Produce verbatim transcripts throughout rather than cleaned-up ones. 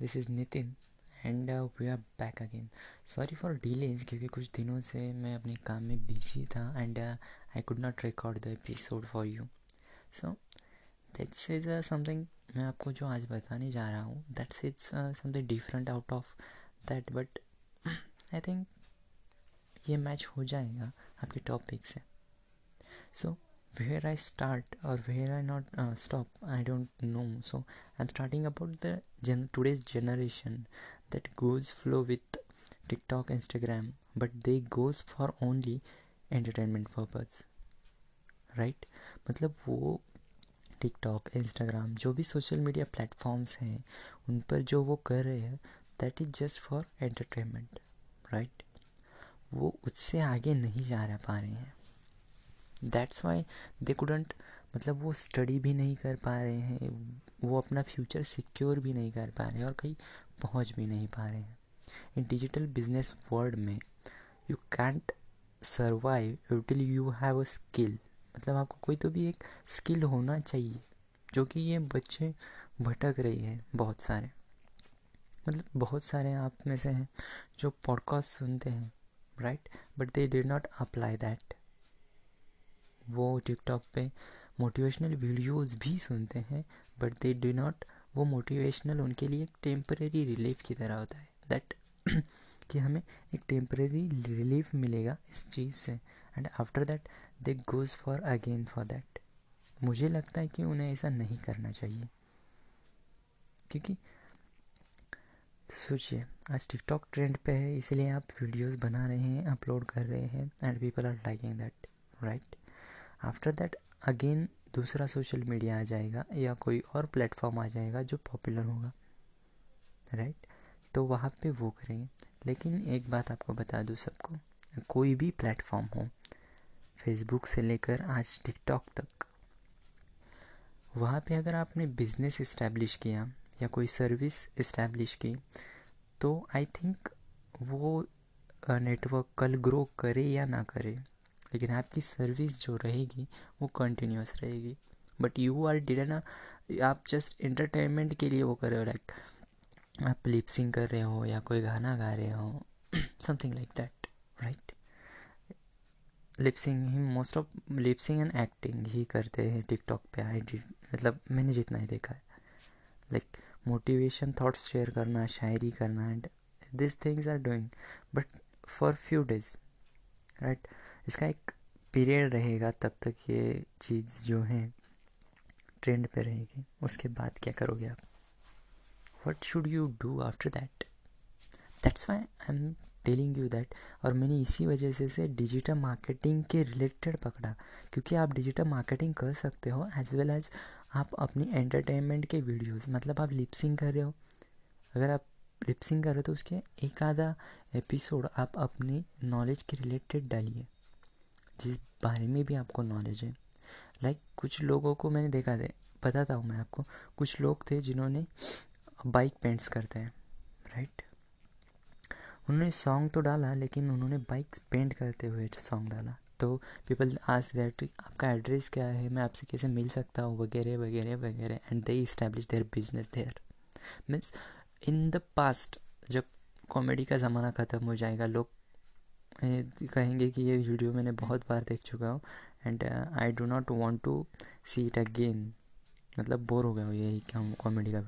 This is Nitin and we are back again. Sorry for delays क्योंकि कुछ दिनों से मैं अपने काम में बिजी था and I could not record the episode for you. So that's is something मैं आपको जो आज बताने जा रहा हूँ that's is something different out of that, but I think ये मैच हो जाएगा आपके टॉपिक से. सो where I start or where I not uh, stop, I don't know. So I'm starting about the gen- today's generation that goes flow with TikTok, Instagram, but they goes for only entertainment purpose, right? मतलब वो TikTok, Instagram जो भी social media platforms हैं उन पर जो वो कर रहे हैं that is just for entertainment, right? वो उससे आगे नहीं जा रह पा रहे हैं. That's why they couldn't, मतलब वो स्टडी भी नहीं कर पा रहे हैं, वो अपना फ्यूचर सिक्योर भी नहीं कर पा रहे हैं और कहीं पहुंच भी नहीं पा रहे हैं. इन डिजिटल बिजनेस वर्ल्ड में you can't survive until you have a skill, मतलब आपको कोई तो भी एक स्किल होना चाहिए, जो कि ये बच्चे भटक रहे हैं बहुत सारे. मतलब बहुत सारे आप में से हैं जो पॉडकास्ट सुनते हैं, right, but they did not apply that. वो टिकटॉक पे मोटिवेशनल वीडियोस भी सुनते हैं बट दे डू नॉट, वो मोटिवेशनल उनके लिए एक टेम्परेरी रिलीफ की तरह होता है दैट कि हमें एक टेम्परेरी रिलीफ मिलेगा इस चीज़ से and after that they goes for again for that. मुझे लगता है कि उन्हें ऐसा नहीं करना चाहिए क्योंकि सोचिए आज टिकटॉक ट्रेंड पे है इसलिए आप वीडियोस बना रहे हैं, अपलोड कर रहे हैं and people are liking that, right. After that again दूसरा सोशल मीडिया आ जाएगा या कोई और प्लेटफॉर्म आ जाएगा जो पॉपुलर होगा, राइट right? तो वहाँ पे वो करेंगे. लेकिन एक बात आपको बता दूँ सबको, कोई भी प्लेटफॉर्म हो फेसबुक से लेकर आज टिकटॉक तक, वहाँ पे अगर आपने बिजनेस इस्टेब्लिश किया या कोई सर्विस इस्टेब्लिश की तो आई थिंक वो नेटवर्क कल ग्रो करे या ना करे लेकिन आपकी सर्विस जो रहेगी वो कंटिन्यूस रहेगी. बट यू आर डिडना, आप जस्ट एंटरटेनमेंट के लिए वो कर रहे हो, लाइक आप लिपसिंग कर रहे हो या कोई गाना गा रहे हो something like that, right. Lip sync ही most of lip sync and acting ही करते हैं टिकटॉक पे, आई डिड मतलब मैंने जितना ही देखा है, लाइक मोटिवेशन थॉट्स शेयर करना, शायरी करना and this things are doing but for few days, right. इसका एक पीरियड रहेगा तब तक ये चीज़ जो है ट्रेंड पे रहेगी, उसके बाद क्या करोगे आप, what should you do after that. That's why I am telling you that. और मैंने इसी वजह से से डिजिटल मार्केटिंग के रिलेटेड पकड़ा क्योंकि आप डिजिटल मार्केटिंग कर सकते हो एज वेल एज आप अपनी एंटरटेनमेंट के वीडियोस, मतलब आप लिपसिंग कर रहे हो, अगर आप लिपसिंग कर रहे हो तो उसके एक आधा एपिसोड आप अपनी नॉलेज के रिलेटेड डालिए जिस बारे में भी आपको नॉलेज है. लाइक like, कुछ लोगों को मैंने देखा था, बताता हूँ मैं आपको, कुछ लोग थे जिन्होंने बाइक पेंट्स करते हैं, राइट. उन्होंने सॉन्ग तो डाला लेकिन उन्होंने बाइक्स पेंट करते हुए सॉन्ग डाला तो पीपल आस्क दैट आपका एड्रेस क्या है, मैं आपसे कैसे मिल सकता हूँ वगैरह वगैरह वगैरह and they establish their business there. Means in the past जब कॉमेडी का ज़माना ख़त्म हो जाएगा लोग कहेंगे कि ये वीडियो मैंने बहुत बार देख चुका हूँ and I do not want to see it again, मतलब बोर हो गया हो यही कॉमेडी का.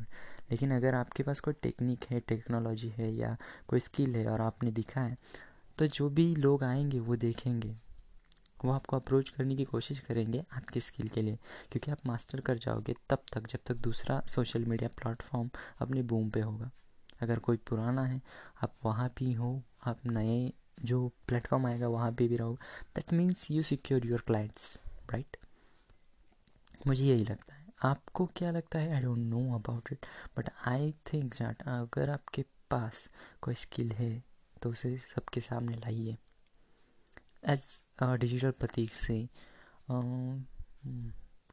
लेकिन अगर आपके पास कोई टेक्निक है, टेक्नोलॉजी है या कोई स्किल है और आपने दिखा है तो जो भी लोग आएंगे वो देखेंगे, वो आपको अप्रोच करने की कोशिश करेंगे आपकी स्किल के लिए क्योंकि आप मास्टर कर जाओगे तब तक जब तक दूसरा सोशल मीडिया प्लेटफॉर्म अपने बूम पे होगा. अगर कोई पुराना है आप वहाँ भी हो, आप नए जो प्लेटफॉर्म आएगा वहाँ पे भी रहो, that means you secure your clients, right. मुझे यही लगता है, आपको क्या लगता है I don't know about it but I think that अगर आपके पास कोई स्किल है तो उसे सबके सामने लाइए एज डिजिटल प्रतीक से uh,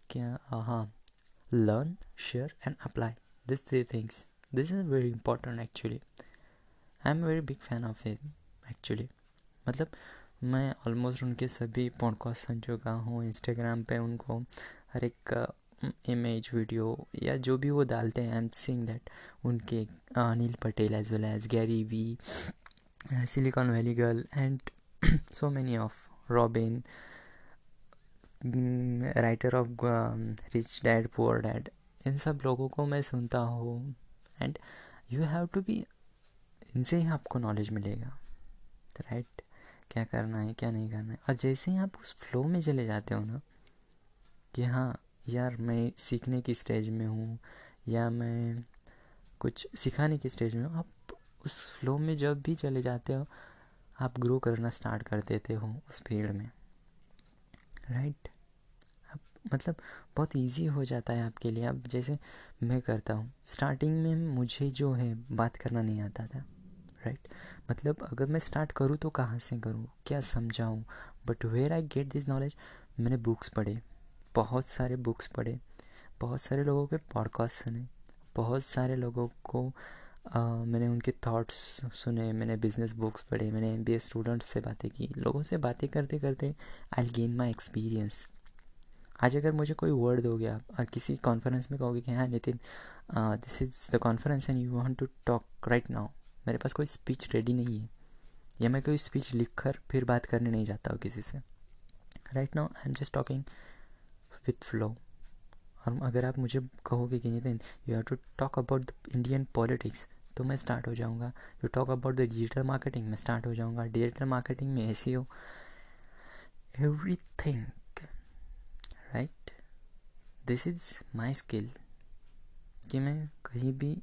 क्या हाँ learn share and apply this three things. This is very important actually. I am very big fan of it actually, मतलब मैं ऑलमोस्ट उनके सभी पॉडकास्ट सुन चुका हूँ, इंस्टाग्राम पे उनको हर एक इमेज वीडियो या जो भी वो डालते हैं, आई एम सीइंग दैट उनके नील Patel as well as Gary Vee, Silicon Valley girl and so many of, Robin, writer of rich dad poor dad, इन सब लोगों को मैं सुनता हूँ. And you have to be, इनसे ही आपको नॉलेज मिलेगा, राइट right? क्या करना है क्या नहीं करना है. और जैसे ही आप उस फ्लो में चले जाते हो ना कि हाँ यार मैं सीखने की स्टेज में हूँ या मैं कुछ सिखाने की स्टेज में हूँ, आप उस फ्लो में जब भी चले जाते हो आप ग्रो करना स्टार्ट कर देते हो उस फील्ड में, राइट right? मतलब बहुत इजी हो जाता है आपके लिए. अब जैसे मैं करता हूँ, स्टार्टिंग में मुझे जो है बात करना नहीं आता था, राइट right? मतलब अगर मैं स्टार्ट करूँ तो कहाँ से करूँ, क्या समझाऊँ, but where I get this knowledge, मैंने बुक्स पढ़े, बहुत सारे बुक्स पढ़े, बहुत सारे लोगों के पॉडकास्ट सुने, बहुत सारे लोगों को आ, मैंने उनके थॉट्स सुने, मैंने बिजनेस बुक्स पढ़े, मैंने एमबीए स्टूडेंट्स से बातें की, लोगों से बातें करते करते I will gain my experience. आज अगर मुझे कोई वर्ड दोगे आप, किसी कॉन्फ्रेंस में कहोगे कि हाँ Nitin this is the conference and you want to talk right now, मेरे पास कोई स्पीच रेडी नहीं है या मैं कोई स्पीच लिख कर फिर बात करने नहीं जाता हूँ किसी से. Right now I am just talking with flow. और अगर आप मुझे कहोगे कि Nitin you have to talk about the Indian politics, तो मैं स्टार्ट हो जाऊँगा. You talk about the digital marketing, मैं स्टार्ट हो जाऊँगा. डिजिटल मार्केटिंग में SEO, everything, right. This is my skill कि मैं कहीं भी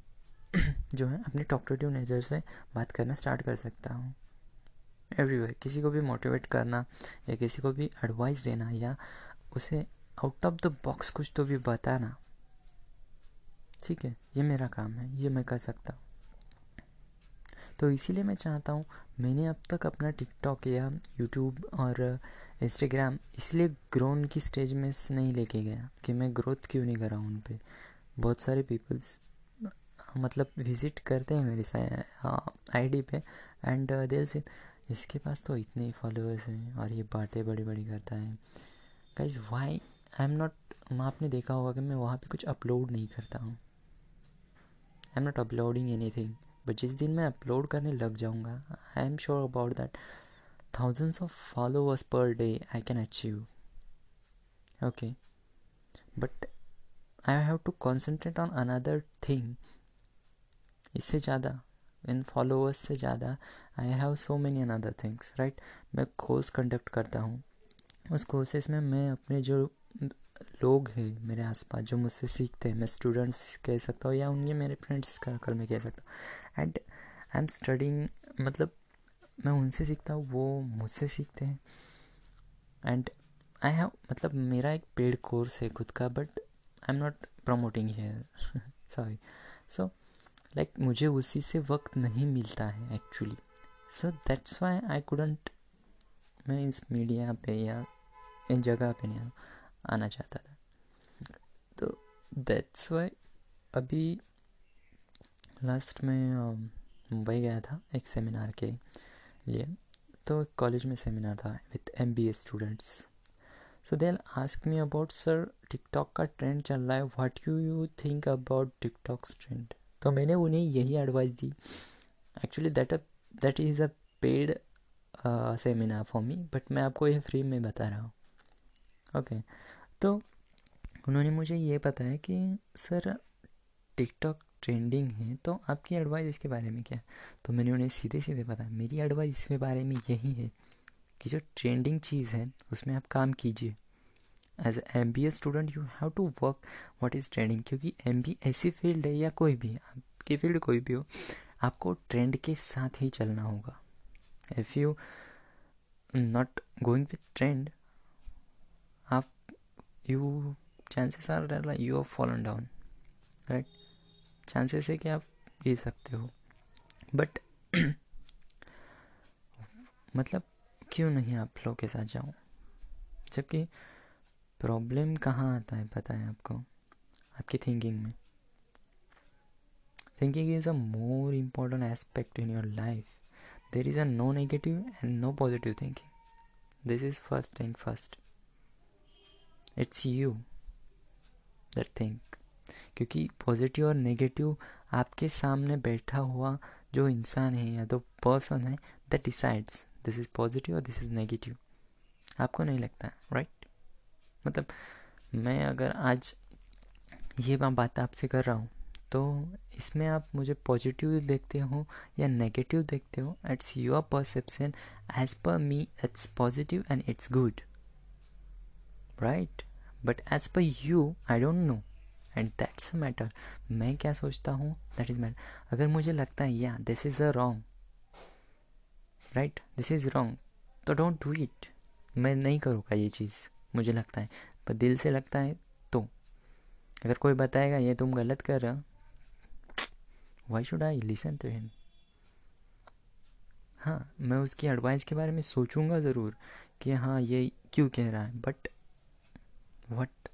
जो है अपने टॉकटिव नेचर से बात करना स्टार्ट कर सकता हूँ, एवरीवेयर. किसी को भी मोटिवेट करना या किसी को भी एडवाइस देना या उसे आउट ऑफ द बॉक्स कुछ तो भी बताना, ठीक है, ये मेरा काम है, ये मैं कर सकता हूँ. तो इसीलिए मैं चाहता हूँ, मैंने अब तक अपना टिकटॉक या यूट्यूब और इंस्टाग्राम इसलिए ग्रोन की स्टेज में नहीं लेके गया कि मैं ग्रोथ क्यों नहीं करा उन पे. बहुत सारे पीपल्स मतलब विजिट करते हैं मेरे आईडी पे एंड दिल से इसके पास तो इतने ही फॉलोअर्स हैं और ये बातें बड़ी बड़ी करता है. Guys why I am not, आपने देखा होगा कि मैं वहाँ पे कुछ अपलोड नहीं करता हूँ, I am not uploading anything. But जिस दिन मैं अपलोड करने लग जाऊँगा, I am sure about that thousands of followers per day I can achieve, okay. But I have to concentrate on another thing. इससे ज़्यादा, इन फॉलोअर्स से ज़्यादा I have so many another things, right. मैं course conduct करता हूँ, उस courses में मैं अपने जो लोग हैं मेरे आसपास जो मुझसे सीखते हैं, मैं स्टूडेंट्स कह सकता हूँ या उनके मेरे फ्रेंड्स का कर मैं कह सकता हूँ, एंड आई एम स्टडिंग, मतलब मैं उनसे सीखता हूँ, वो मुझसे सीखते हैं. एंड आई हैव, मतलब मेरा एक पेड कोर्स है खुद का, but I am not promoting here, sorry. So like मुझे उसी से वक्त नहीं मिलता है actually, so that's why I couldn't, मैं इस मीडिया पे या इन जगह पे नहीं आना चाहता था. तो दैट्स वाई अभी लास्ट में मुंबई गया था एक सेमिनार के लिए, तो एक कॉलेज में सेमिनार था with MBA students. So they ask me about sir TikTok का ट्रेंड चल रहा है, what you you think about TikTok's trend. तो मैंने उन्हें यही एडवाइस दी, actually that a that is a paid seminar for me, but मैं आपको ये फ्री में बता रहा हूँ, ओके okay. तो उन्होंने मुझे ये बताया कि सर टिकटॉक ट्रेंडिंग है, तो आपकी एडवाइस इसके बारे में क्या है. तो मैंने उन्हें सीधे सीधे बताया, मेरी एडवाइस इसके बारे में यही है कि जो ट्रेंडिंग चीज़ है उसमें आप काम कीजिए. As M B A student you have to work what is trending, क्योंकि एम बी ऐसी फील्ड है या कोई भी आपकी फील्ड कोई भी हो, आपको ट्रेंड के साथ ही चलना होगा. If you not going with trend, आप you chances are you are fallen down, right. Chances है कि आप गिर सकते हो, बट मतलब क्यों नहीं आप लोगों के साथ जाऊँ. जबकि प्रॉब्लम कहाँ आता है पता है आपको, आपकी थिंकिंग में. Thinking is a more important aspect in your life. There is a no negative and no positive thinking. This is first thing first. It's you. That thing, क्योंकि पॉजिटिव और नेगेटिव आपके सामने बैठा हुआ जो इंसान है या तो पर्सन है that decides this is positive और दिस इज़ नेगेटिव, आपको नहीं लगता राइट right? मतलब मैं अगर आज ये बात आपसे कर रहा हूँ तो इसमें आप मुझे पॉजिटिव देखते हो या नेगेटिव देखते हो, it's your perception, as per me it's positive and it's good right, but as per you I don't know and that's a matter. मैं क्या सोचता हूँ दैट इज़ मैटर। अगर मुझे लगता है या this is a wrong right, this is wrong, तो डोंट डू इट, मैं नहीं करूँगा ये चीज़ मुझे लगता है, पर दिल से लगता है तो। अगर कोई बताएगा ये तुम गलत कर रहे हो, why should I listen to him. हाँ, मैं उसकी एडवाइस के बारे में सोचूंगा ज़रूर कि हाँ ये क्यों कह रहा है, बट वट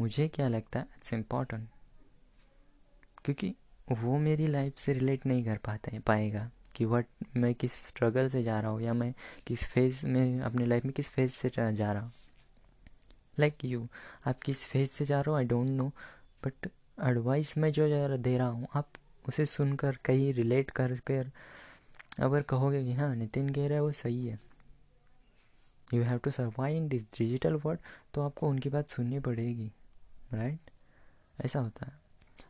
मुझे क्या लगता है इट्स इम्पॉर्टेंट, क्योंकि वो मेरी लाइफ से रिलेट नहीं कर पाते पाएगा कि वट मैं किस स्ट्रगल से जा रहा हूँ या मैं किस फेज़ में अपनी लाइफ में किस फेज़ से जा रहा हूँ। लाइक यू, आप किस फेज से जा रहे हो I don't know, but advice मैं जो दे रहा हूँ आप उसे सुनकर कहीं रिलेट कर कर अगर कहोगे कि हाँ नितिन कह रहा है वो सही है, you have to survive in this digital world, तो आपको उनकी बात सुननी पड़ेगी राइट right? ऐसा होता है।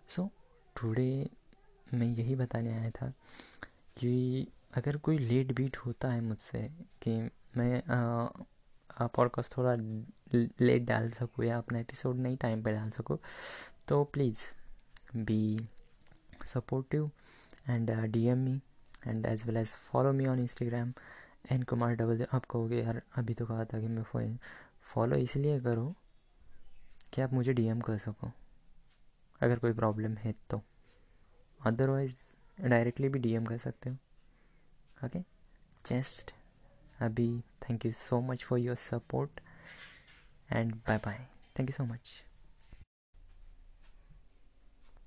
सो so, टुडे मैं यही बताने आया था कि अगर कोई लेट बीट होता है मुझसे कि मैं आ, पॉडकास्ट थोड़ा लेट डाल सकूँ या अपना एपिसोड नहीं टाइम पे डाल सकूँ, तो please be supportive and DM me and as well as follow me on Instagram N Kumar double. आप कहोगे यार अभी तो कहा था कि मैं फोन फॉलो इसलिए करूँ कि आप मुझे डीएम कर सको अगर कोई प्रॉब्लम है तो, अदरवाइज डायरेक्टली भी डीएम कर सकते हो ओके okay? जस्ट अभी thank you so much for your support and bye bye, thank you so much.